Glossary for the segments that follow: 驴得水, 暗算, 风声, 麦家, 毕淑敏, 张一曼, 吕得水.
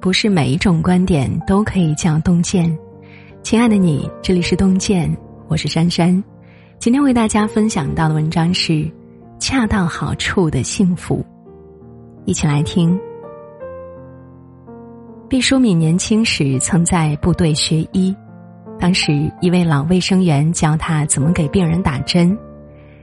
不是每一种观点都可以叫洞见。亲爱的你，这里是洞见，我是珊珊。今天为大家分享到的文章是恰到好处的幸福，一起来听。毕淑敏年轻时曾在部队学医，当时一位老卫生员教他怎么给病人打针。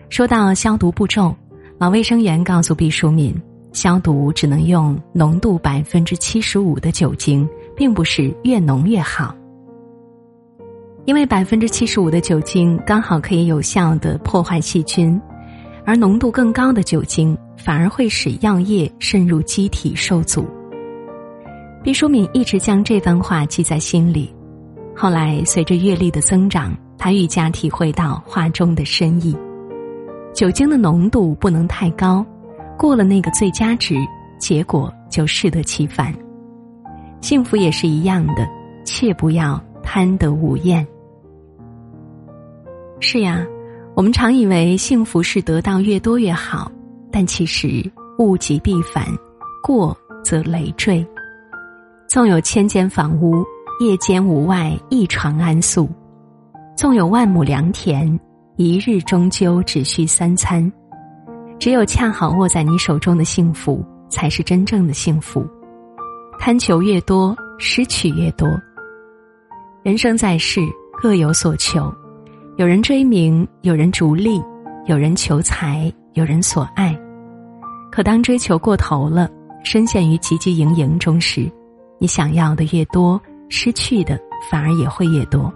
说到消毒步骤，老卫生员告诉毕淑敏，消毒只能用浓度 75% 的酒精，并不是越浓越好。因为 75% 的酒精刚好可以有效地破坏细菌，而浓度更高的酒精反而会使药液渗入机体受阻。毕淑敏一直将这番话记在心里，后来随着阅历的增长，她愈加体会到话中的深意。酒精的浓度不能太高，过了那个最佳值，结果就适得其反。幸福也是一样的，切不要贪得无厌。是呀，我们常以为幸福是得到越多越好，但其实物极必反，过则累赘。纵有千间房屋，夜间无外一床安宿；纵有万亩良田，一日终究只需三餐。只有恰好握在你手中的幸福，才是真正的幸福。贪求越多，失去越多。人生在世，各有所求，有人追名，有人逐利，有人求财，有人所爱。可当追求过头了，深陷于汲汲营营中时，你想要的越多，失去的反而也会越多。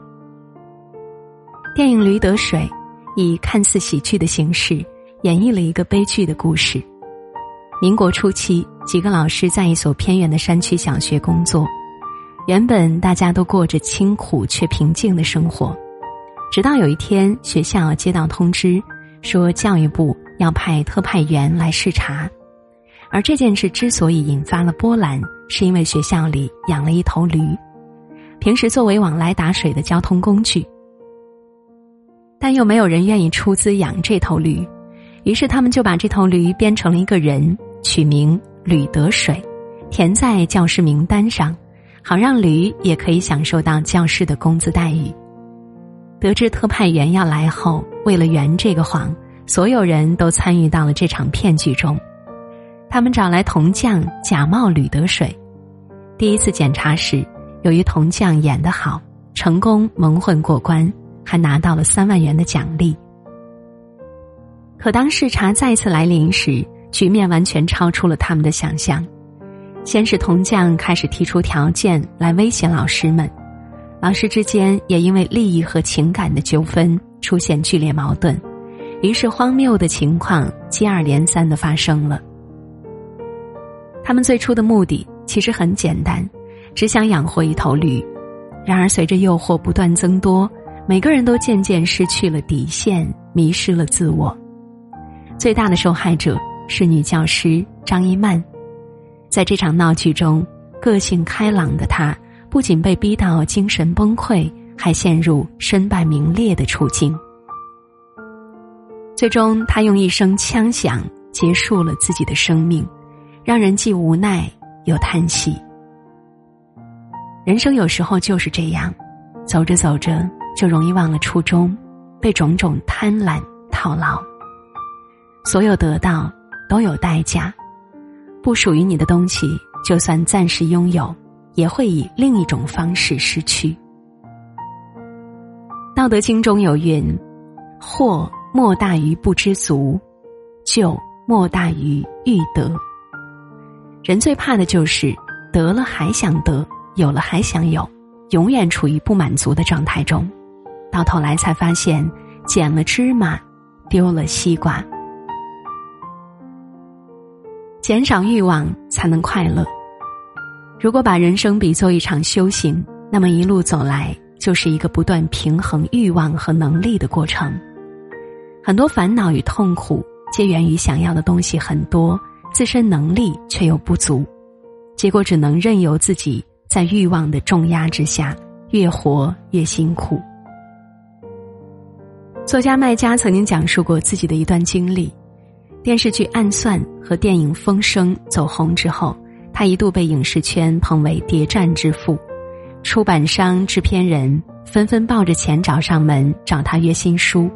电影《驴得水》以看似喜剧的形式演绎了一个悲剧的故事。民国初期，几个老师在一所偏远的山区小学工作，原本大家都过着清苦却平静的生活，直到有一天，学校接到通知，说教育部要派特派员来视察。而这件事之所以引发了波澜，是因为学校里养了一头驴，平时作为往来打水的交通工具，但又没有人愿意出资养这头驴，于是他们就把这头驴编成了一个人，取名驴得水，填在教师名单上，好让驴也可以享受到教师的工资待遇。得知特派员要来后，为了圆这个谎，所有人都参与到了这场骗局中。他们找来铜匠假冒吕得水，第一次检查时，由于铜匠演得好，成功蒙混过关，还拿到了3万元的奖励。可当视察再次来临时，局面完全超出了他们的想象。先是铜匠开始提出条件来威胁老师们，老师之间也因为利益和情感的纠纷出现剧烈矛盾，于是荒谬的情况接二连三地发生了。他们最初的目的其实很简单，只想养活一头驴，然而随着诱惑不断增多，每个人都渐渐失去了底线，迷失了自我。最大的受害者是女教师张一曼。在这场闹剧中，个性开朗的她不仅被逼到精神崩溃，还陷入身败名裂的处境。最终她用一声枪响结束了自己的生命，让人既无奈又叹息。人生有时候就是这样，走着走着就容易忘了初衷，被种种贪婪套牢。所有得到都有代价，不属于你的东西，就算暂时拥有，也会以另一种方式失去。道德经中有云：祸莫大于不知足，咎莫大于欲得。人最怕的就是得了还想得，有了还想有，永远处于不满足的状态中，到头来才发现捡了芝麻，丢了西瓜。减少欲望才能快乐。如果把人生比作一场修行，那么一路走来就是一个不断平衡欲望和能力的过程。很多烦恼与痛苦皆源于想要的东西很多，自身能力却又不足，结果只能任由自己在欲望的重压之下越活越辛苦。作家麦家曾经讲述过自己的一段经历，电视剧《暗算》和电影《风声》走红之后，他一度被影视圈捧为谍战之父，出版商、制片人纷纷抱着钱找上门，找他约新书。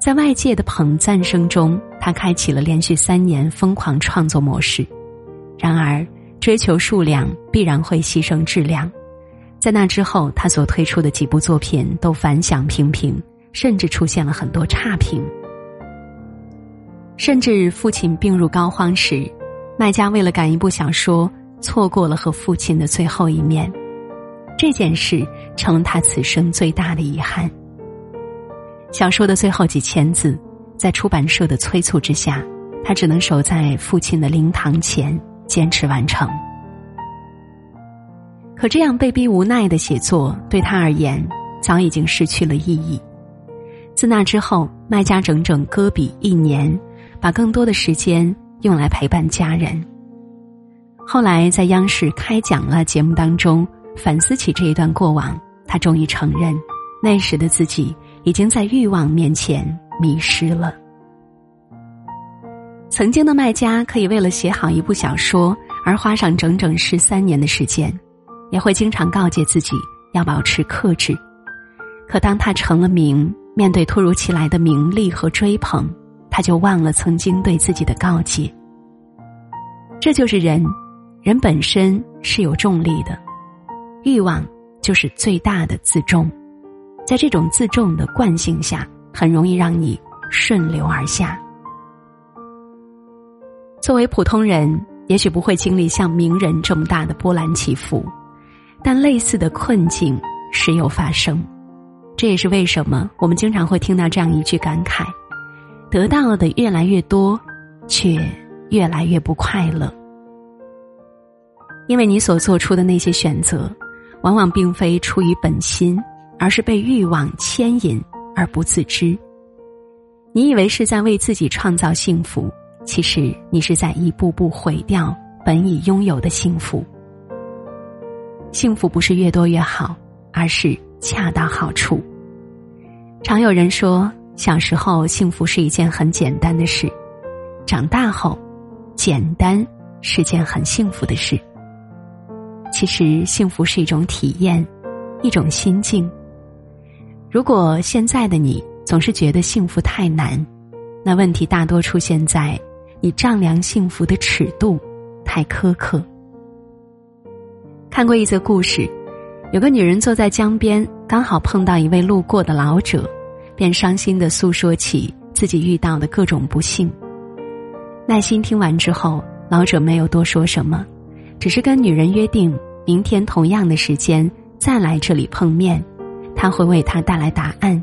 在外界的捧赞声中，他开启了连续3年疯狂创作模式。然而追求数量必然会牺牲质量，在那之后他所推出的几部作品都反响平平，甚至出现了很多差评。甚至父亲病入膏肓时，卖家为了赶一部小说错过了和父亲的最后一面，这件事成他此生最大的遗憾。小说的最后几千字，在出版社的催促之下，他只能守在父亲的灵堂前坚持完成。可这样被逼无奈的写作对他而言早已经失去了意义。自那之后，卖家整整搁笔1年，把更多的时间用来陪伴家人。后来在央视开讲了节目当中，反思起这一段过往，他终于承认，那时的自己已经在欲望面前迷失了。曾经的卖家可以为了写好一部小说而花上整整13年的时间，也会经常告诫自己要保持克制。可当他成了名，面对突如其来的名利和追捧，他就忘了曾经对自己的告诫。这就是人本身是有重力的，欲望就是最大的自重。在这种自重的惯性下，很容易让你顺流而下。作为普通人，也许不会经历像名人这么大的波澜起伏，但类似的困境时有发生。这也是为什么我们经常会听到这样一句感慨：得到的越来越多，却越来越不快乐。因为你所做出的那些选择，往往并非出于本心，而是被欲望牵引而不自知。你以为是在为自己创造幸福，其实你是在一步步毁掉本已拥有的幸福。幸福不是越多越好，而是恰到好处。常有人说，小时候幸福是一件很简单的事，长大后，简单是件很幸福的事。其实幸福是一种体验，一种心境。如果现在的你总是觉得幸福太难，那问题大多出现在你丈量幸福的尺度太苛刻。看过一则故事，有个女人坐在江边，刚好碰到一位路过的老者，便伤心地诉说起自己遇到的各种不幸。耐心听完之后，老者没有多说什么，只是跟女人约定明天同样的时间再来这里碰面，他会为她带来答案。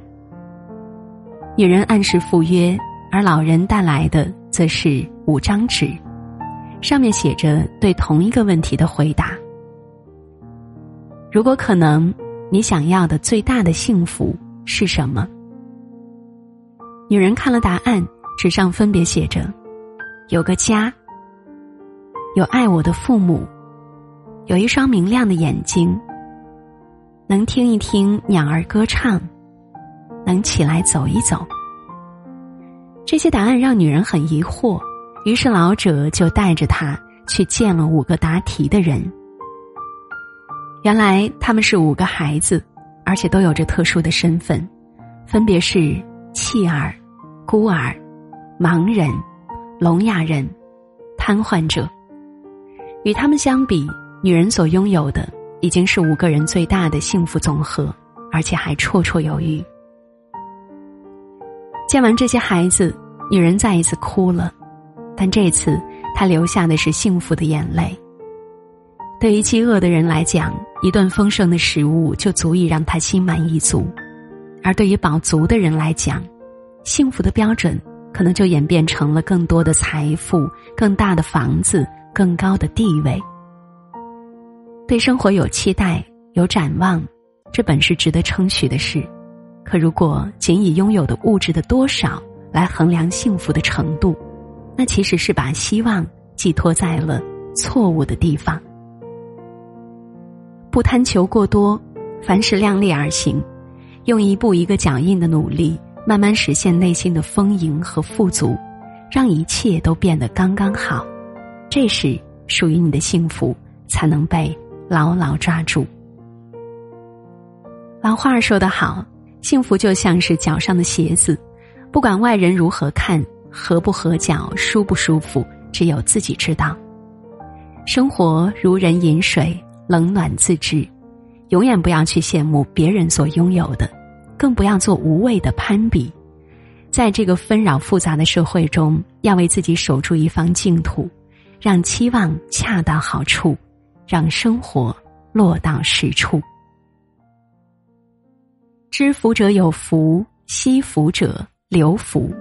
女人按时赴约，而老人带来的则是5张纸，上面写着对同一个问题的回答。如果可能，你想要的最大的幸福是什么？女人看了答案，纸上分别写着：有个家，有爱我的父母，有一双明亮的眼睛，能听一听鸟儿歌唱，能起来走一走。这些答案让女人很疑惑，于是老者就带着她去见了5个答题的人。原来他们是5个孩子，而且都有着特殊的身份，分别是弃儿、孤儿、盲人、聋哑人、瘫痪者。与他们相比，女人所拥有的已经是5个人最大的幸福总和，而且还绰绰有余。见完这些孩子，女人再一次哭了，但这次她流下的是幸福的眼泪。对于饥饿的人来讲，一顿丰盛的食物就足以让她心满意足，而对于饱足的人来讲，幸福的标准可能就演变成了更多的财富、更大的房子、更高的地位。对生活有期待、有展望，这本是值得称许的事。可如果仅以拥有的物质的多少来衡量幸福的程度，那其实是把希望寄托在了错误的地方。不贪求过多，凡事量力而行，用一步一个脚印的努力，慢慢实现内心的丰盈和富足，让一切都变得刚刚好。这时属于你的幸福才能被牢牢抓住。老话儿说得好，幸福就像是脚上的鞋子，不管外人如何看，合不合脚，舒不舒服，只有自己知道。生活如人饮水，冷暖自知，永远不要去羡慕别人所拥有的，更不要做无谓的攀比。在这个纷扰复杂的社会中，要为自己守住一方净土，让期望恰到好处，让生活落到实处。知福者有福，惜福者留福。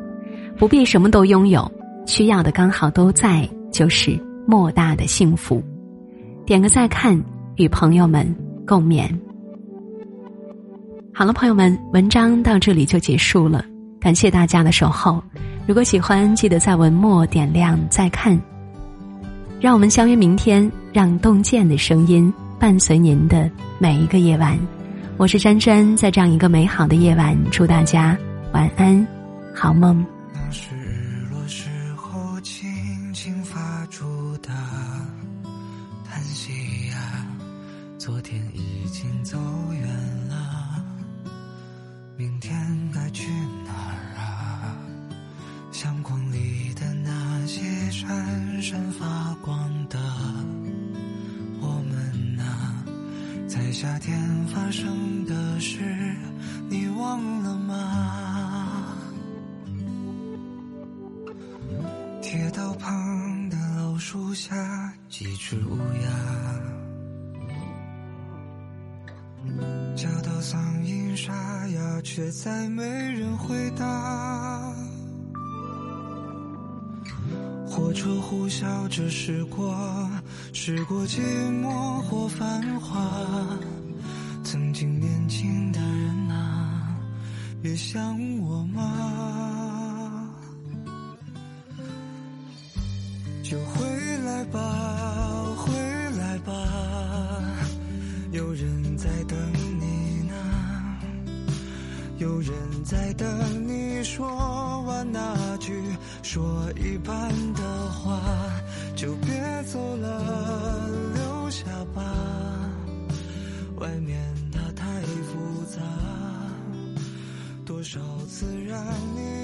不必什么都拥有，需要的刚好都在，就是莫大的幸福。点个再看，与朋友们共勉。好了，朋友们，文章到这里就结束了，感谢大家的守候。如果喜欢，记得在文末点亮再看。让我们相约明天，让洞见的声音伴随您的每一个夜晚。我是珊珊，在这样一个美好的夜晚，祝大家晚安，好梦。日落时候轻轻发出的叹息呀，昨天已经走远了，明天该去哪儿啊？相框里的那些闪闪发光的我们啊，在夏天发生的事你忘了吗？铁道旁的老树下，几只乌鸦叫到嗓音沙哑，却再没人回答。火车呼啸着驶过，驶过寂寞或繁华。曾经年轻的人啊，也像我吗？就回来吧，回来吧，有人在等你呢，有人在等你说完那句说一半的话。就别走了，留下吧，外面它太复杂，多少次让你